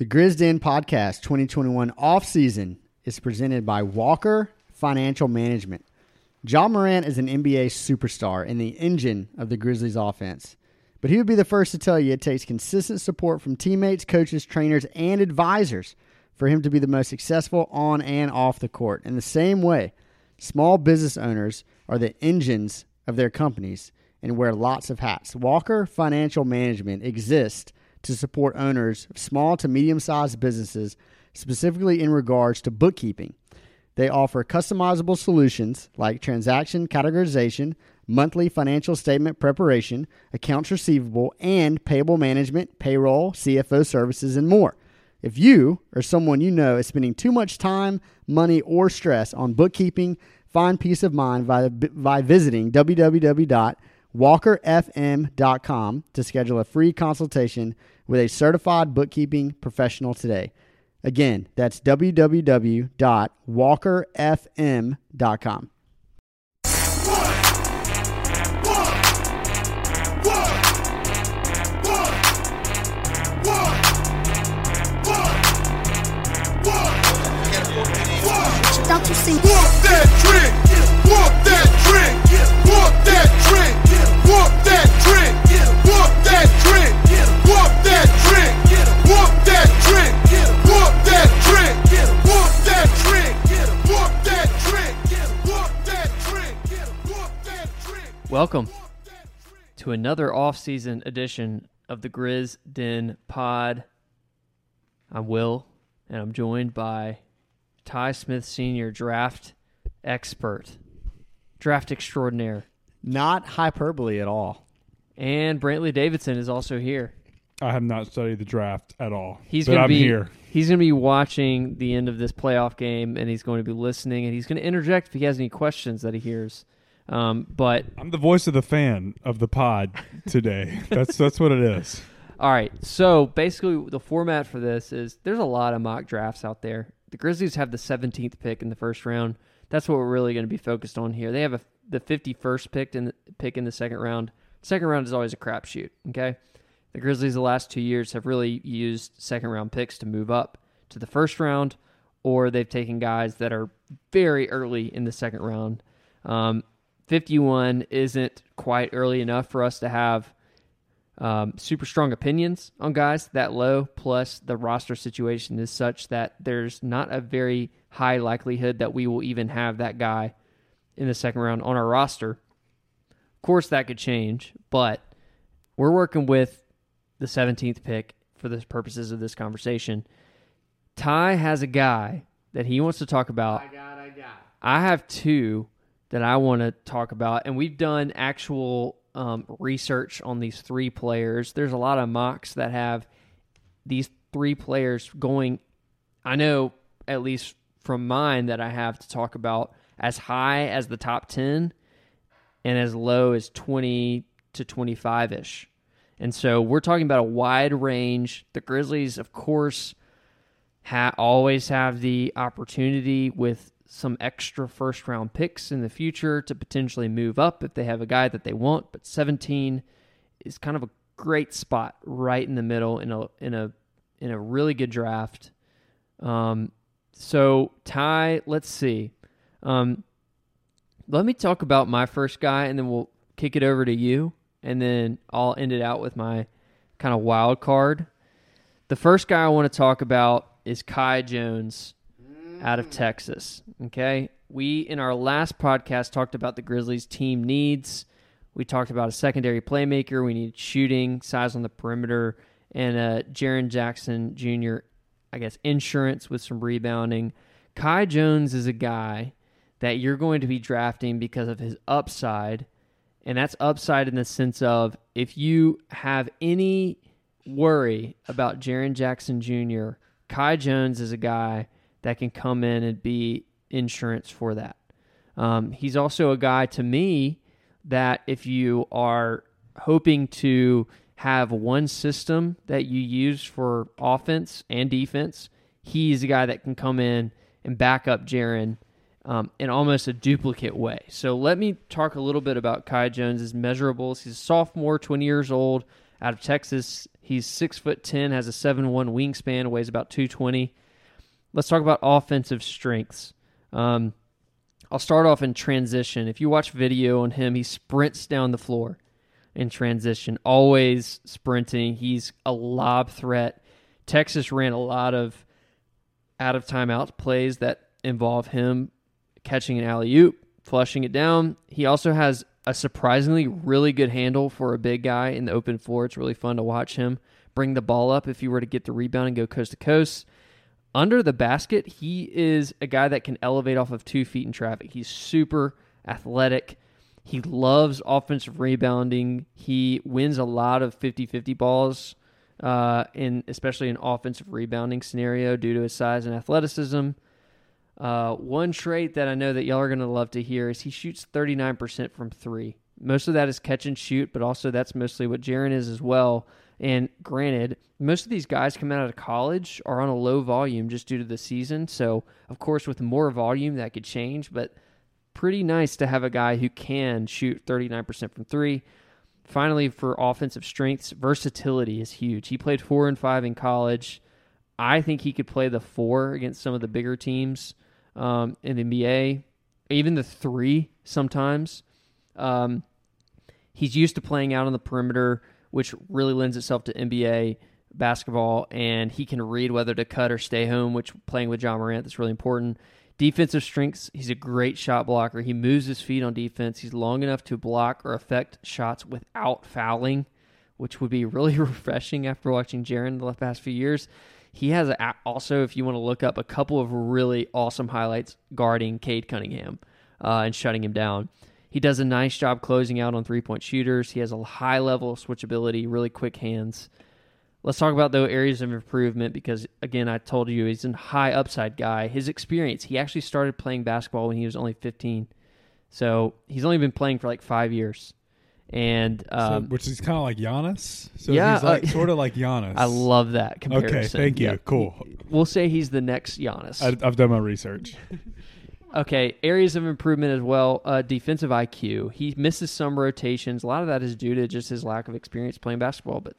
The Grizz Den Podcast 2021 offseason is presented by Walker Financial Management. Ja Morant is an NBA superstar and the engine of the Grizzlies offense. But he would be the first to tell you it takes consistent support from teammates, coaches, trainers, and advisors for him to be the most successful on and off the court. In the same way, small business owners are the engines of their companies and wear lots of hats. Walker Financial Management exists to support owners of small to medium-sized businesses, specifically in regards to bookkeeping. They offer customizable solutions like transaction categorization, monthly financial statement preparation, accounts receivable, and payable management, payroll, CFO services, and more. If you or someone you know is spending too much time, money, or stress on bookkeeping, find peace of mind by visiting www.walkerfm.com to schedule a free consultation with a certified bookkeeping professional today. Again, that's www.walkerfm.com. Welcome to another off-season edition of the Grizz Den Pod. I'm Will, and I'm joined by Ty Smith Sr., draft expert, draft extraordinaire. Not hyperbole at all. And Brantley Davidson is also here. I have not studied the draft at all. He's going to be here. He's going to be watching the end of this playoff game, and he's going to be listening, and he's going to interject if he has any questions that he hears. But I'm the voice of the fan of the pod today. That's what it is. All right. So basically, the format for this is there's a lot of mock drafts out there. The Grizzlies have the 17th pick in the first round. That's what we're really going to be focused on here. They have the 51st pick in the second round. Second round is always a crapshoot. Okay. The Grizzlies the last 2 years have really used second round picks to move up to the first round, or they've taken guys that are very early in the second round. 51 isn't quite early enough for us to have super strong opinions on guys that low, plus the roster situation is such that there's not a very high likelihood that we will even have that guy in the second round on our roster. Of course, that could change, but we're working with the 17th pick for the purposes of this conversation. Ty has a guy that he wants to talk about. I got. I have two that I want to talk about. And we've done actual research on these three players. There's a lot of mocks that have these three players going, I know at least from mine that I have to talk about, as high as the top 10 and as low as 20 to 25-ish. And so we're talking about a wide range. The Grizzlies, of course, always have the opportunity with some extra first-round picks in the future to potentially move up if they have a guy that they want, but 17 is kind of a great spot right in the middle in a really good draft. So, Ty, let's see. Let me talk about my first guy, and then we'll kick it over to you, and then I'll end it out with my kind of wild card. The first guy I want to talk about is Kai Jones out of Texas. Okay. We, in our last podcast, talked about the Grizzlies' team needs. We talked about a secondary playmaker. We need shooting, size on the perimeter, and Jaren Jackson Jr., I guess, insurance with some rebounding. Kai Jones is a guy that you're going to be drafting because of his upside, and that's upside in the sense of if you have any worry about Jaren Jackson Jr., Kai Jones is a guy that can come in and be insurance for that. He's also a guy, to me, that if you are hoping to have one system that you use for offense and defense, he's a guy that can come in and back up Jaren in almost a duplicate way. So let me talk a little bit about Kai Jones' measurables. He's a sophomore, 20 years old, out of Texas. He's 6'10", has a 7'1" wingspan, weighs about 220. Let's talk about offensive strengths. I'll start off in transition. If you watch video on him, he sprints down the floor in transition, always sprinting. He's a lob threat. Texas ran a lot of out-of-timeout plays that involve him catching an alley-oop, flushing it down. He also has a surprisingly really good handle for a big guy in the open floor. It's really fun to watch him bring the ball up if you were to get the rebound and go coast to coast. Under the basket, he is a guy that can elevate off of 2 feet in traffic. He's super athletic. He loves offensive rebounding. He wins a lot of 50-50 balls, especially in offensive rebounding scenario due to his size and athleticism. One trait that I know that y'all are going to love to hear is he shoots 39% from three. Most of that is catch and shoot, but also that's mostly what Jaren is as well. And granted, most of these guys coming out of college are on a low volume just due to the season. So, of course, with more volume, that could change. But pretty nice to have a guy who can shoot 39% from three. Finally, for offensive strengths, versatility is huge. He played 4 and 5 in college. I think he could play the 4 against some of the bigger teams in the NBA, even the 3 sometimes. He's used to playing out on the perimeter, which really lends itself to NBA basketball, and he can read whether to cut or stay home, which playing with Ja Morant, that's really important. Defensive strengths, he's a great shot blocker. He moves his feet on defense. He's long enough to block or affect shots without fouling, which would be really refreshing after watching Jaren the past few years. He has also, if you want to look up, a couple of really awesome highlights guarding Cade Cunningham and shutting him down. He does a nice job closing out on three-point shooters. He has a high level of switchability, really quick hands. Let's talk about, though, areas of improvement because, again, I told you he's a high upside guy. His experience, he actually started playing basketball when he was only 15. So he's only been playing for like 5 years. And which is kind of like Giannis. So yeah, he's like, sort of like Giannis. I love that comparison. Okay, thank you. Yep. Cool. We'll say he's the next Giannis. I've done my research. Okay, areas of improvement as well. Defensive IQ. He misses some rotations. A lot of that is due to just his lack of experience playing basketball. But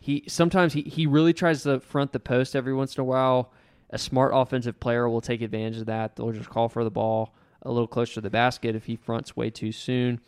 he sometimes really tries to front the post every once in a while. A smart offensive player will take advantage of that. They'll just call for the ball a little closer to the basket if he fronts way too soon.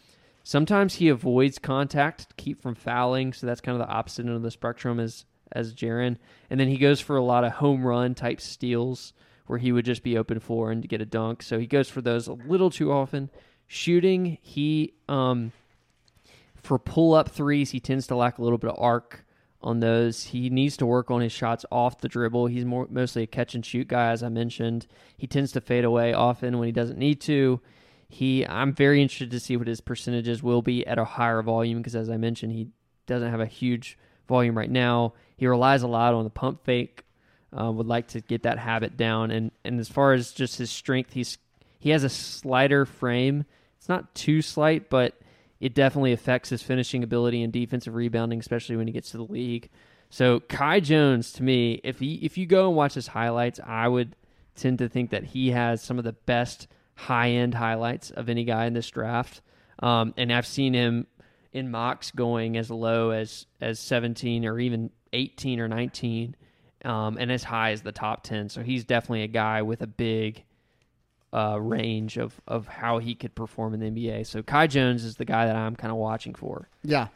Sometimes he avoids contact to keep from fouling. So that's kind of the opposite end of the spectrum as Jaren. And then he goes for a lot of home run type steals, where he would just be open floor and to get a dunk. So he goes for those a little too often. Shooting, he for pull-up threes, he tends to lack a little bit of arc on those. He needs to work on his shots off the dribble. He's mostly a catch-and-shoot guy, as I mentioned. He tends to fade away often when he doesn't need to. I'm very interested to see what his percentages will be at a higher volume because, as I mentioned, he doesn't have a huge volume right now. He relies a lot on the pump fake. Would like to get that habit down. And as far as just his strength, he has a slighter frame. It's not too slight, but it definitely affects his finishing ability and defensive rebounding, especially when he gets to the league. So Kai Jones, to me, if you go and watch his highlights, I would tend to think that he has some of the best high-end highlights of any guy in this draft. And I've seen him in mocks going as low as 17 or even 18 or 19. And as high as the top 10. So he's definitely a guy with a big range of how he could perform in the NBA. So Kai Jones is the guy that I'm kind of watching for. Yeah.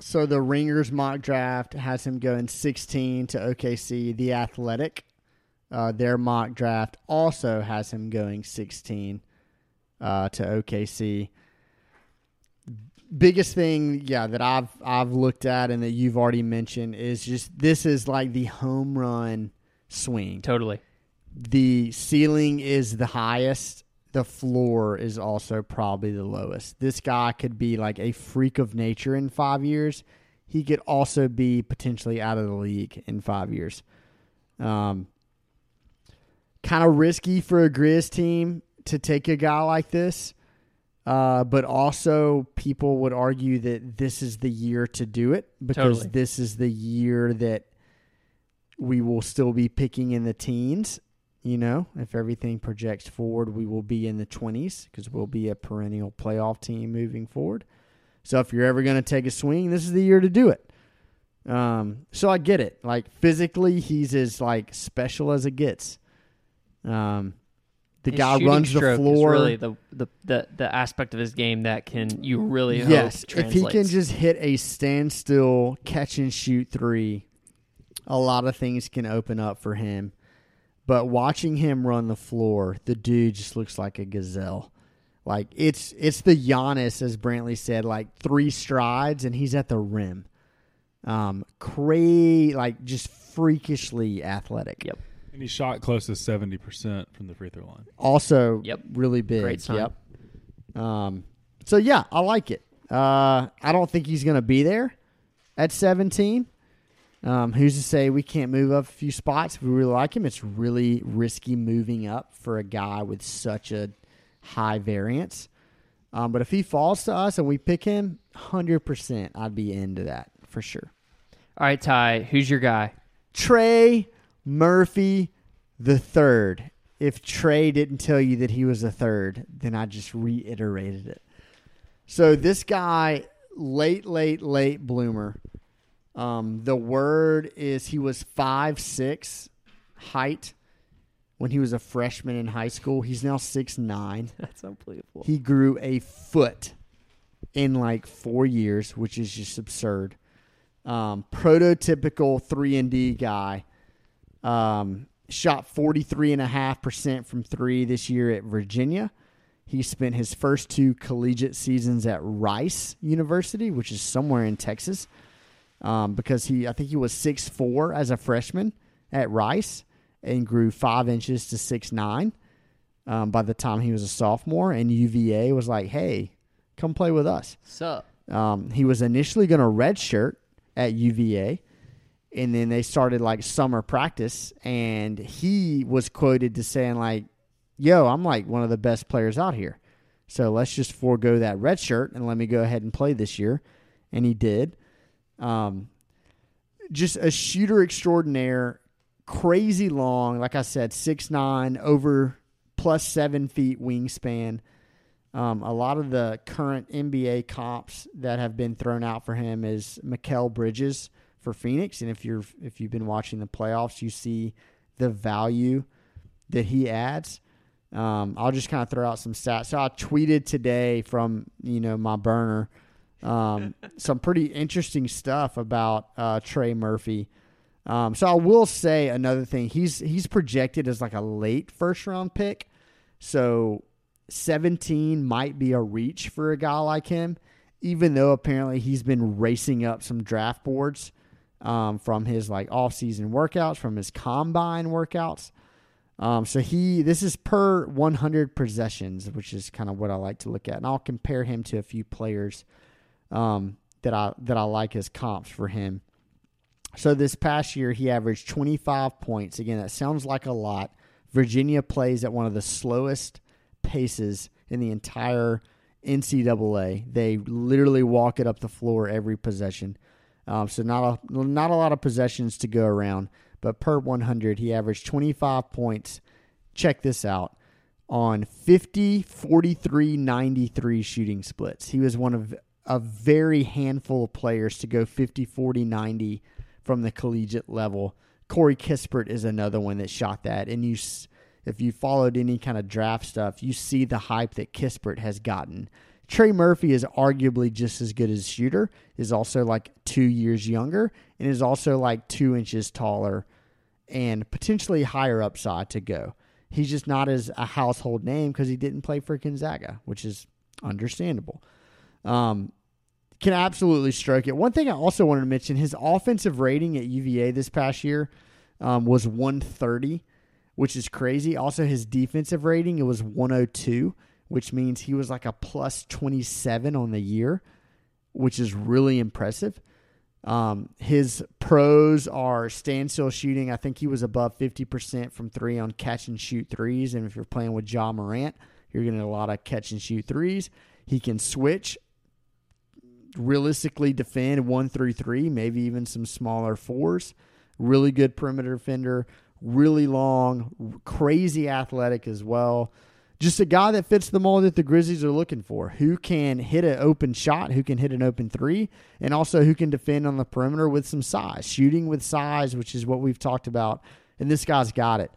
So the Ringer's mock draft has him going 16 to OKC. The Athletic, their mock draft also has him going 16 to OKC. Biggest thing, that I've looked at and that you've already mentioned is just this is like the home run swing. Totally. The ceiling is the highest. The floor is also probably the lowest. This guy could be like a freak of nature in 5 years. He could also be potentially out of the league in 5 years. Kind of risky for a Grizz team to take a guy like this. But also people would argue that this is the year to do it because totally. This is the year that we will still be picking in the teens. You know, if everything projects forward, we will be in the 20s because we'll be a perennial playoff team moving forward. So if you're ever going to take a swing, this is the year to do it. So I get it. Like, physically, he's as, like, special as it gets. The guy runs the floor. His shooting stroke is really the aspect of his game that can you really hope translates. If he can just hit a standstill, catch-and-shoot three, a lot of things can open up for him. But watching him run the floor, the dude just looks like a gazelle. Like, it's the Giannis, as Brantley said, like, three strides, and he's at the rim. Like, just freakishly athletic. Yep. And he shot close to 70% from the free throw line. Also, really big. Great sign. Yep. So, yeah, I like it. I don't think he's going to be there at 17. Who's to say we can't move up a few spots if we really like him? It's really risky moving up for a guy with such a high variance. But if he falls to us and we pick him, 100% I'd be into that for sure. All right, Ty, who's your guy? Trey Murphy the third. If Trey didn't tell you that he was a third, then I just reiterated it. So this guy, late bloomer. The word is he was 5'6" height when he was a freshman in high school. He's now 6'9". That's unbelievable. He grew a foot in like 4 years, which is just absurd. Prototypical 3-and-D guy. Shot 43.5% from three this year at Virginia. He spent his first two collegiate seasons at Rice University, which is somewhere in Texas, because I think he was 6'4" as a freshman at Rice and grew 5 inches to 6'9" by the time he was a sophomore. And UVA was like, "Hey, come play with us." Sup? He was initially going to redshirt at UVA. And then they started, like, summer practice, and he was quoted to saying, like, "Yo, I'm, like, one of the best players out here, so let's just forego that red shirt and let me go ahead and play this year." And he did. Just a shooter extraordinaire, crazy long, like I said, 6'9", over plus 7 feet wingspan. A lot of the current NBA comps that have been thrown out for him is Mikal Bridges for Phoenix, and if you've been watching the playoffs, you see the value that he adds. I'll just kind of throw out some stats. So I tweeted today from my burner some pretty interesting stuff about Trey Murphy. So I will say another thing: he's projected as like a late first round pick, so 17 might be a reach for a guy like him, even though apparently he's been racing up some draft boards. From his like off-season workouts, from his combine workouts. So this is per 100 possessions, which is kind of what I like to look at. And I'll compare him to a few players that I like as comps for him. So this past year, he averaged 25 points. Again, that sounds like a lot. Virginia plays at one of the slowest paces in the entire NCAA. They literally walk it up the floor every possession. So not a lot of possessions to go around, but per 100, he averaged 25 points. Check this out. On 50, 43, 93 shooting splits. He was one of a very handful of players to go 50, 40, 90 from the collegiate level. Corey Kispert is another one that shot that. And if you followed any kind of draft stuff, you see the hype that Kispert has gotten. Trey Murphy is arguably just as good as a shooter, is also like 2 years younger, and is also like 2 inches taller and potentially higher upside to go. He's just not as a household name because he didn't play for Gonzaga, which is understandable. Can absolutely stroke it. One thing I also wanted to mention, his offensive rating at UVA this past year was 130, which is crazy. Also, his defensive rating, it was 102. Which means he was like a plus 27 on the year, which is really impressive. His pros are standstill shooting. I think he was above 50% from three on catch-and-shoot threes. And if you're playing with Ja Morant, you're going to get a lot of catch-and-shoot threes. He can switch, realistically defend 1 through 3, maybe even some smaller fours. Really good perimeter defender, really long, crazy athletic as well. Just a guy that fits the mold that the Grizzlies are looking for, who can hit an open shot, who can hit an open three, and also who can defend on the perimeter with some size, shooting with size, which is what we've talked about, and this guy's got it.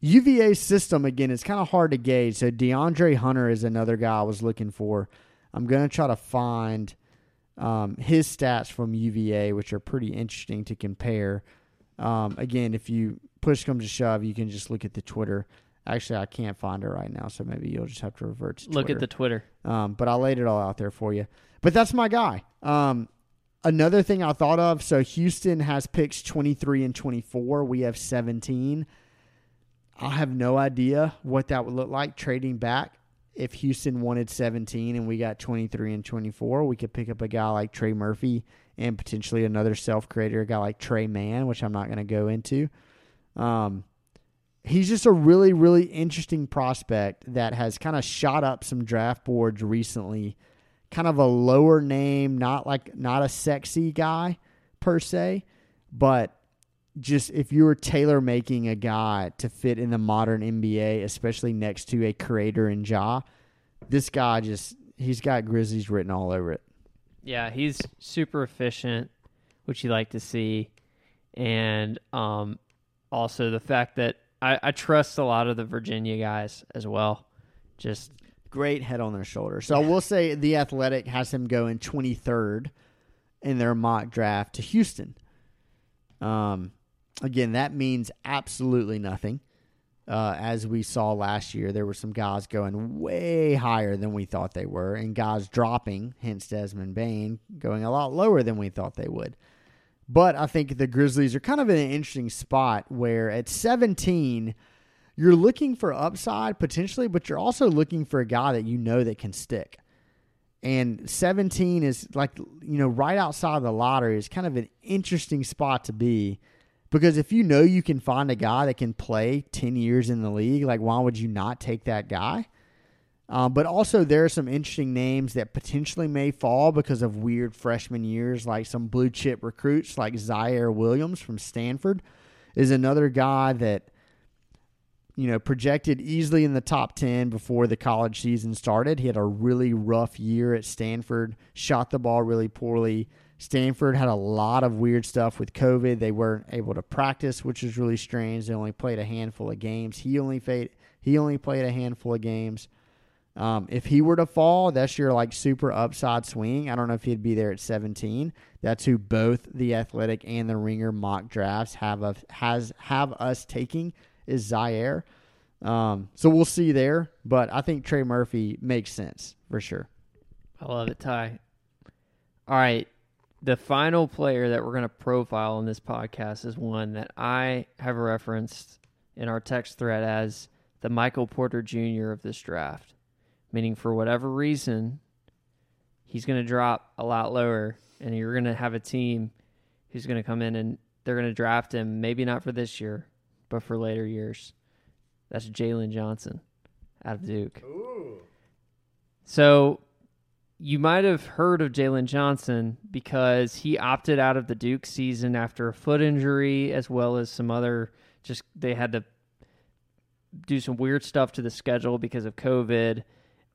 UVA's system, again, it's kind of hard to gauge, so DeAndre Hunter is another guy I was looking for. I'm going to try to find his stats from UVA, which are pretty interesting to compare. Again, if you push comes to shove, you can just look at the Twitter. Actually, I can't find it right now, so maybe you'll just have to revert to Twitter. Look at the Twitter. But I laid it all out there for you. But that's my guy. Another thing I thought of, so Houston has picks 23 and 24. We have 17. I have no idea what that would look like trading back. If Houston wanted 17 and we got 23 and 24, we could pick up a guy like Trey Murphy and potentially another self-creator, a guy like Tre Mann, which I'm not going to go into. He's just a really, really interesting prospect that has kind of shot up some draft boards recently. Kind of a lower name, not a sexy guy per se, but just if you were tailor-making a guy to fit in the modern NBA, especially next to a creator in Ja, this guy just, he's got Grizzlies written all over it. Yeah, he's super efficient, which you like to see. And also the fact that I trust a lot of the Virginia guys as well. Just great head on their shoulder. So I will say The Athletic has him going 23rd in their mock draft to Houston. Again, that means absolutely nothing. As we saw last year, there were some guys going way higher than we thought they were, and guys dropping, hence Desmond Bane, going a lot lower than we thought they would. But I think the Grizzlies are kind of in an interesting spot where at 17, you're looking for upside potentially, but you're also looking for a guy that you know that can stick. And 17 is like, you know, right outside of the lottery is kind of an interesting spot to be, because if you know you can find a guy that can play 10 years in the league, like why would you not take that guy? But also there are some interesting names that potentially may fall because of weird freshman years, like some blue chip recruits like Ziaire Williams from Stanford is another guy that, you know, projected easily in the top 10 before the college season started. He had a really rough year at Stanford, shot the ball really poorly. Stanford had a lot of weird stuff with COVID. They weren't able to practice, which is really strange. They only played a handful of games. He only played a handful of games. If he were to fall, that's your like super upside swing. I don't know if he'd be there at 17. That's who both The Athletic and The Ringer mock drafts have us taking is Ziaire. So we'll see there. But I think Trey Murphy makes sense for sure. I love it, Ty. All right. The final player that we're going to profile in this podcast is one that I have referenced in our text thread as the Michael Porter Jr. of this draft. Meaning, for whatever reason, he's going to drop a lot lower, and you're going to have a team who's going to come in and they're going to draft him, maybe not for this year, but for later years. That's Jalen Johnson out of Duke. Ooh. So you might have heard of Jalen Johnson because he opted out of the Duke season after a foot injury, as well as some other, just they had to do some weird stuff to the schedule because of COVID.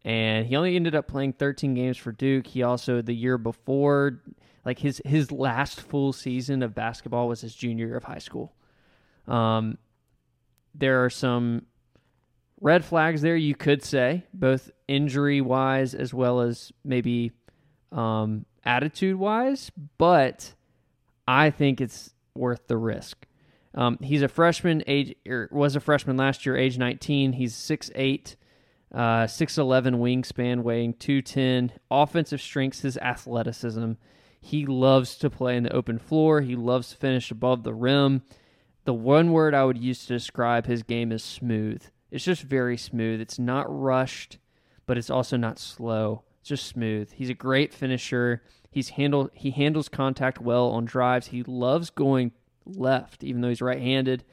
And he only ended up playing 13 games for Duke. He also, the year before, like his last full season of basketball was his junior year of high school. There are some red flags there, you could say, both injury-wise as well as maybe attitude-wise, but I think it's worth the risk. He's a freshman, was a freshman last year, age 19. He's 6'8". 6'11 wingspan, weighing 210. Offensive strengths, his athleticism. He loves to play in the open floor. He loves to finish above the rim. The one word I would use to describe his game is smooth. It's just very smooth. It's not rushed, but it's also not slow. It's just smooth. He's a great finisher. He handles contact well on drives. He loves going left, even though he's right-handed.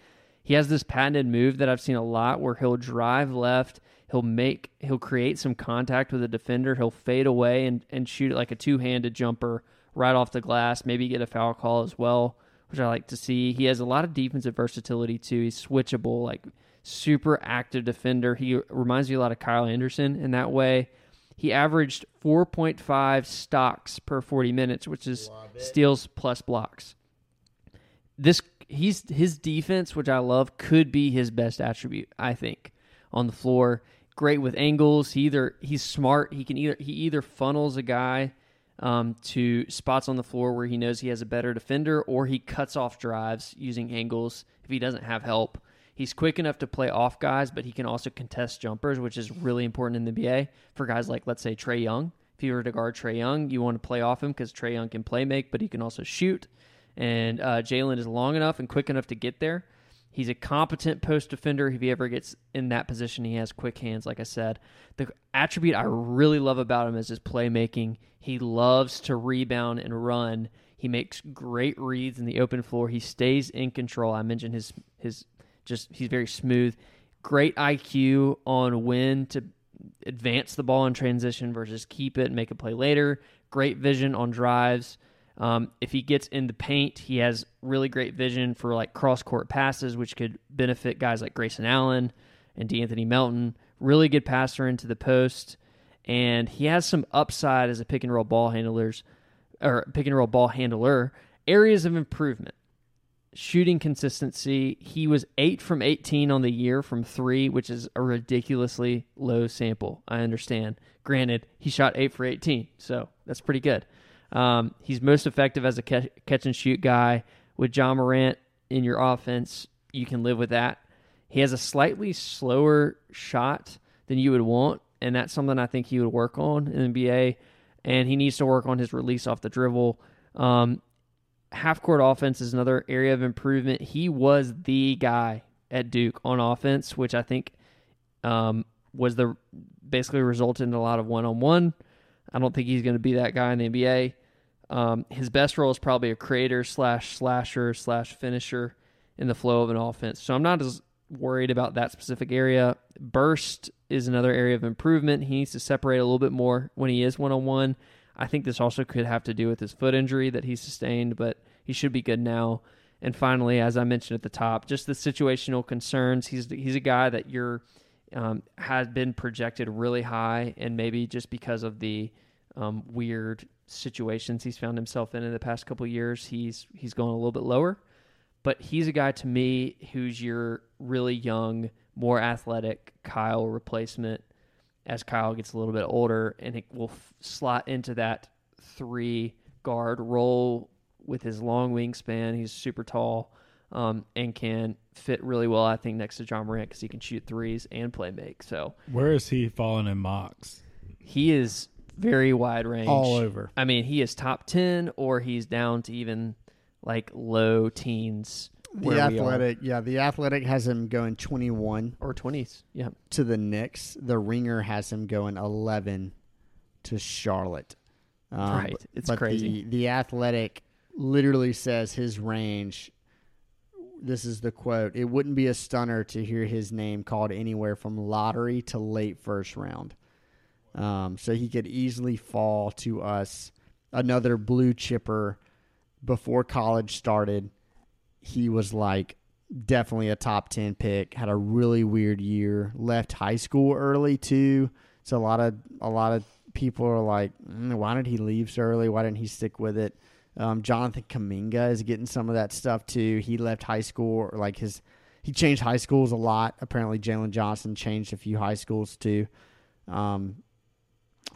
He has this patented move that I've seen a lot where he'll drive left. He'll create some contact with a defender. He'll fade away and shoot it like a two-handed jumper right off the glass, maybe get a foul call as well, which I like to see. He has a lot of defensive versatility, too. He's switchable, like super active defender. He reminds me a lot of Kyle Anderson in that way. He averaged 4.5 stocks per 40 minutes, which is steals plus blocks. His defense, which I love, could be his best attribute, I think, on the floor. Great with angles. He's smart. He either funnels a guy to spots on the floor where he knows he has a better defender, or he cuts off drives using angles if he doesn't have help. He's quick enough to play off guys, but he can also contest jumpers, which is really important in the NBA for guys like, let's say, Trae Young. If you were to guard Trae Young, you want to play off him because Trae Young can play make, but he can also shoot. And Jalen is long enough and quick enough to get there. He's a competent post defender. If he ever gets in that position, he has quick hands, like I said. The attribute I really love about him is his playmaking. He loves to rebound and run. He makes great reads in the open floor. He stays in control. I mentioned he's very smooth. Great IQ on when to advance the ball in transition versus keep it and make a play later. Great vision on drives. If he gets in the paint, he has really great vision for like cross-court passes, which could benefit guys like Grayson Allen and D'Anthony Melton. Really good passer into the post, and he has some upside as a pick and roll ball handler. Areas of improvement: shooting consistency. He was 8 from 18 on the year from three, which is a ridiculously low sample. I understand. Granted, he shot 8 for 18, so that's pretty good. He's most effective as a catch-and-shoot guy. With Ja Morant in your offense, you can live with that. He has a slightly slower shot than you would want, and that's something I think he would work on in the NBA, and he needs to work on his release off the dribble. Half-court offense is another area of improvement. He was the guy at Duke on offense, which I think basically resulted in a lot of one-on-one. I don't think he's going to be that guy in the NBA. His best role is probably a creator /slasher/ finisher in the flow of an offense. So I'm not as worried about that specific area. Burst is another area of improvement. He needs to separate a little bit more when he is one-on-one. I think this also could have to do with his foot injury that he sustained, but he should be good now. And finally, as I mentioned at the top, just the situational concerns. He's a guy that has been projected really high, and maybe just because of the weird situations he's found himself in the past couple of years, he's going a little bit lower. But he's a guy to me who's your really young, more athletic Kyle replacement as Kyle gets a little bit older, and it will slot into that 3 guard role with his long wingspan. He's super tall. And can fit really well, I think, next to Ja Morant because he can shoot threes and play make. So where is he falling in mocks? He is very wide range, all over. I mean, he is top 10, or he's down to even like low teens. The Athletic has him going 21 or 20s. Yeah, to the Knicks. The Ringer has him going 11 to Charlotte. Right, it's crazy. The Athletic literally says his range. This is the quote: "It wouldn't be a stunner to hear his name called anywhere from lottery to late first round." So he could easily fall to us. Another blue chipper. Before college started, he was like definitely a top 10 pick. Had a really weird year. Left high school early too. So a lot of people are like, why did he leave so early? Why didn't he stick with it? Jonathan Kuminga is getting some of that stuff too. He left high school, he changed high schools a lot. Apparently Jalen Johnson changed a few high schools too.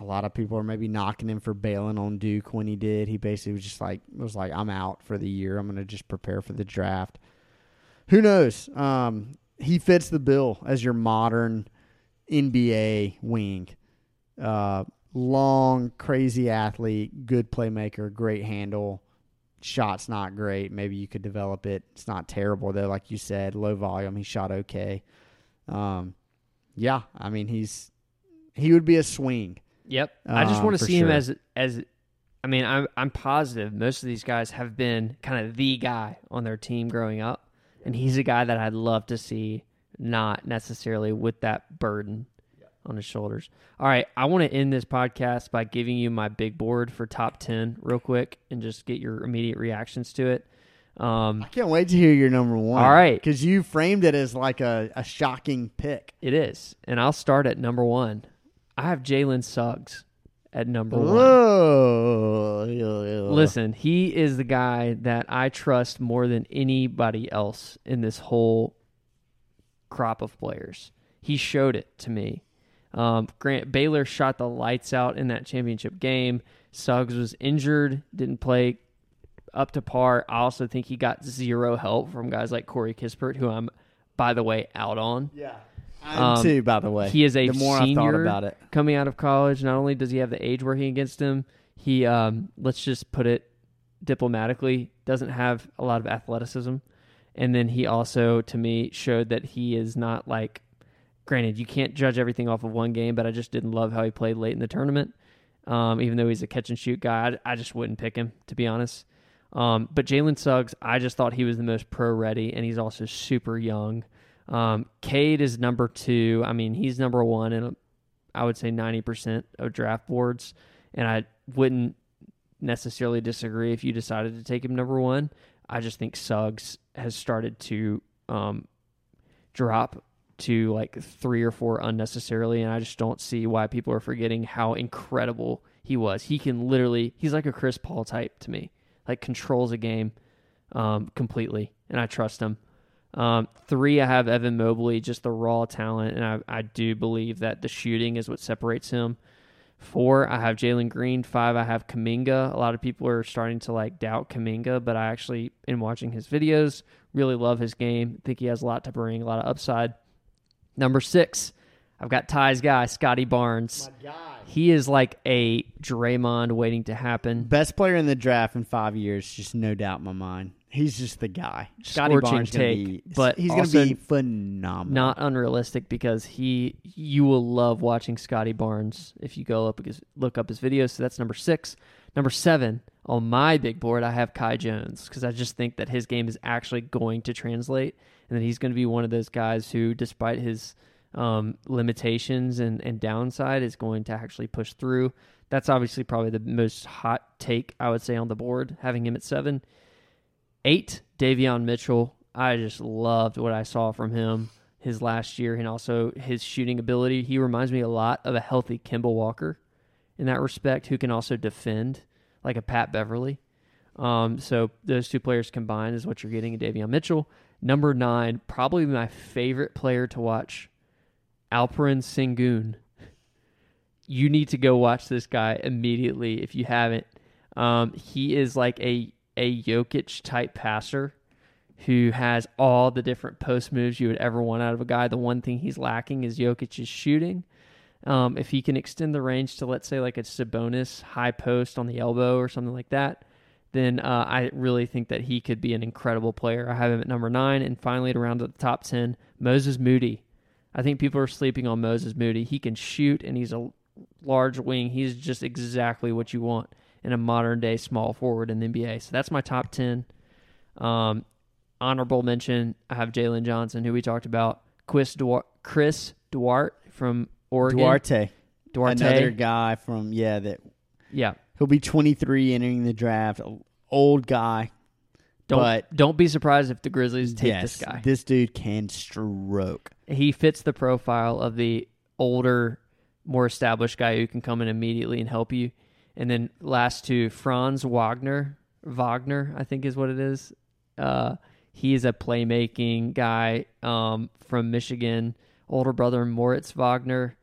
A lot of people are maybe knocking him for bailing on Duke when he did. He basically was just like, I'm out for the year. I'm going to just prepare for the draft. Who knows? He fits the bill as your modern NBA wing. Long, crazy athlete, good playmaker, great handle. Shot's not great. Maybe you could develop it. It's not terrible, though. Like you said, low volume. He shot okay. I mean, he would be a swing. Yep. I just want to see him as I mean, I'm positive most of these guys have been kind of the guy on their team growing up, and he's a guy that I'd love to see not necessarily with that burden on his shoulders. All right, I want to end this podcast by giving you my big board for top 10 real quick and just get your immediate reactions to it. I can't wait to hear your number one. All right. Because you framed it as like a shocking pick. It is. And I'll start at number one. I have Jalen Suggs at number one. Listen, he is the guy that I trust more than anybody else in this whole crop of players. He showed it to me. Grant Baylor shot the lights out in that championship game. Suggs was injured, didn't play up to par. I also think he got zero help from guys like Corey Kispert, who I'm, by the way, out on. Yeah, I am too, by the way. He is a senior coming out of college. Not only does he have the age working against him, he, let's just put it diplomatically, doesn't have a lot of athleticism. And then he also, to me, showed that he is not like... Granted, you can't judge everything off of one game, but I just didn't love how he played late in the tournament. Even though he's a catch-and-shoot guy, I just wouldn't pick him, to be honest. But Jalen Suggs, I just thought he was the most pro-ready, and he's also super young. Cade is number two. I mean, he's number one in, I would say, 90% of draft boards, and I wouldn't necessarily disagree if you decided to take him number one. I just think Suggs has started to drop to like three or four unnecessarily, and I just don't see why people are forgetting how incredible he was. He can literally, he's like a Chris Paul type to me, like controls a game completely, and I trust him. Three, I have Evan Mobley, just the raw talent, and I do believe that the shooting is what separates him. Four, I have Jalen Green. Five, I have Kuminga. A lot of people are starting to like doubt Kuminga, but I actually, in watching his videos, really love his game. I think he has a lot to bring, a lot of upside. Number six, I've got Ty's guy, Scotty Barnes. My guy. He is like a Draymond waiting to happen. Best player in the draft in 5 years, just no doubt in my mind. He's just the guy. Scotty Barnes he's going to be phenomenal. Not unrealistic because you will love watching Scotty Barnes if you go up look up his videos. So that's number six. Number seven, on my big board, I have Kai Jones because I just think that his game is actually going to translate. And then he's going to be one of those guys who, despite his limitations and downside, is going to actually push through. That's obviously probably the most hot take, I would say, on the board, having him at seven. Eight, Davion Mitchell. I just loved what I saw from him his last year and also his shooting ability. He reminds me a lot of a healthy Kemba Walker in that respect, who can also defend like a Pat Beverly. So those two players combined is what you're getting in Davion Mitchell. Number nine, probably my favorite player to watch, Alperen Sengun. You need to go watch this guy immediately if you haven't. He is like a Jokic-type passer who has all the different post moves you would ever want out of a guy. The one thing he's lacking is Jokic's shooting. If he can extend the range to, let's say, like a Sabonis high post on the elbow or something like that, then I really think that he could be an incredible player. I have him at number nine. And finally, to round up the top 10, Moses Moody. I think people are sleeping on Moses Moody. He can shoot, and he's a large wing. He's just exactly what you want in a modern-day small forward in the NBA. So that's my top 10. Honorable mention, I have Jalen Johnson, who we talked about. Chris Duarte from Oregon. Duarte. Another guy from, yeah. He'll be 23 entering the draft. Old guy. Don't be surprised if the Grizzlies take this guy. This dude can stroke. He fits the profile of the older, more established guy who can come in immediately and help you. And then last two, Franz Wagner, I think is what it is. He is a playmaking guy from Michigan, older brother Moritz Wagner.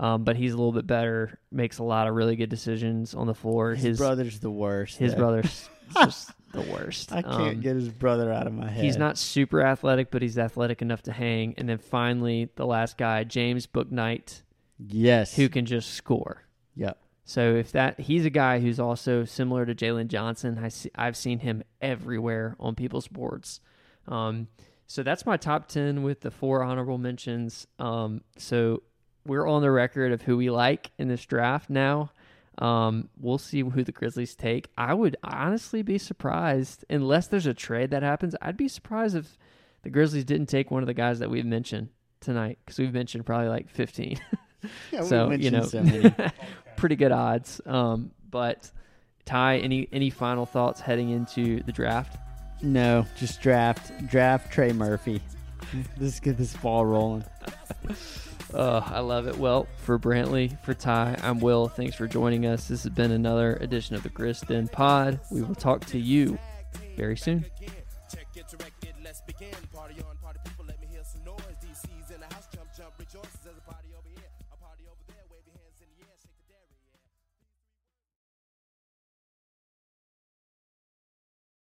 But he's a little bit better, makes a lot of really good decisions on the floor. His brother's the worst. His brother's just the worst. I can't get his brother out of my head. He's not super athletic, but he's athletic enough to hang. And then finally, the last guy, James Bouknight. Yes. Who can just score. Yep. So he's a guy who's also similar to Jalen Johnson. I've seen him everywhere on people's boards. So that's my top 10 with the four honorable mentions. So we're on the record of who we like in this draft now. We'll see who the Grizzlies take. I would honestly be surprised, unless there's a trade that happens, I'd be surprised if the Grizzlies didn't take one of the guys that we've mentioned tonight, because we've mentioned probably like 15. Yeah, so, you know, pretty good odds. But Ty, any final thoughts heading into the draft? No, just draft Trey Murphy. Let's get this ball rolling. I love it. Well, for Brantley, for Ty, I'm Will. Thanks for joining us. This has been another edition of the Grizz Den Pod. We will talk to you very soon.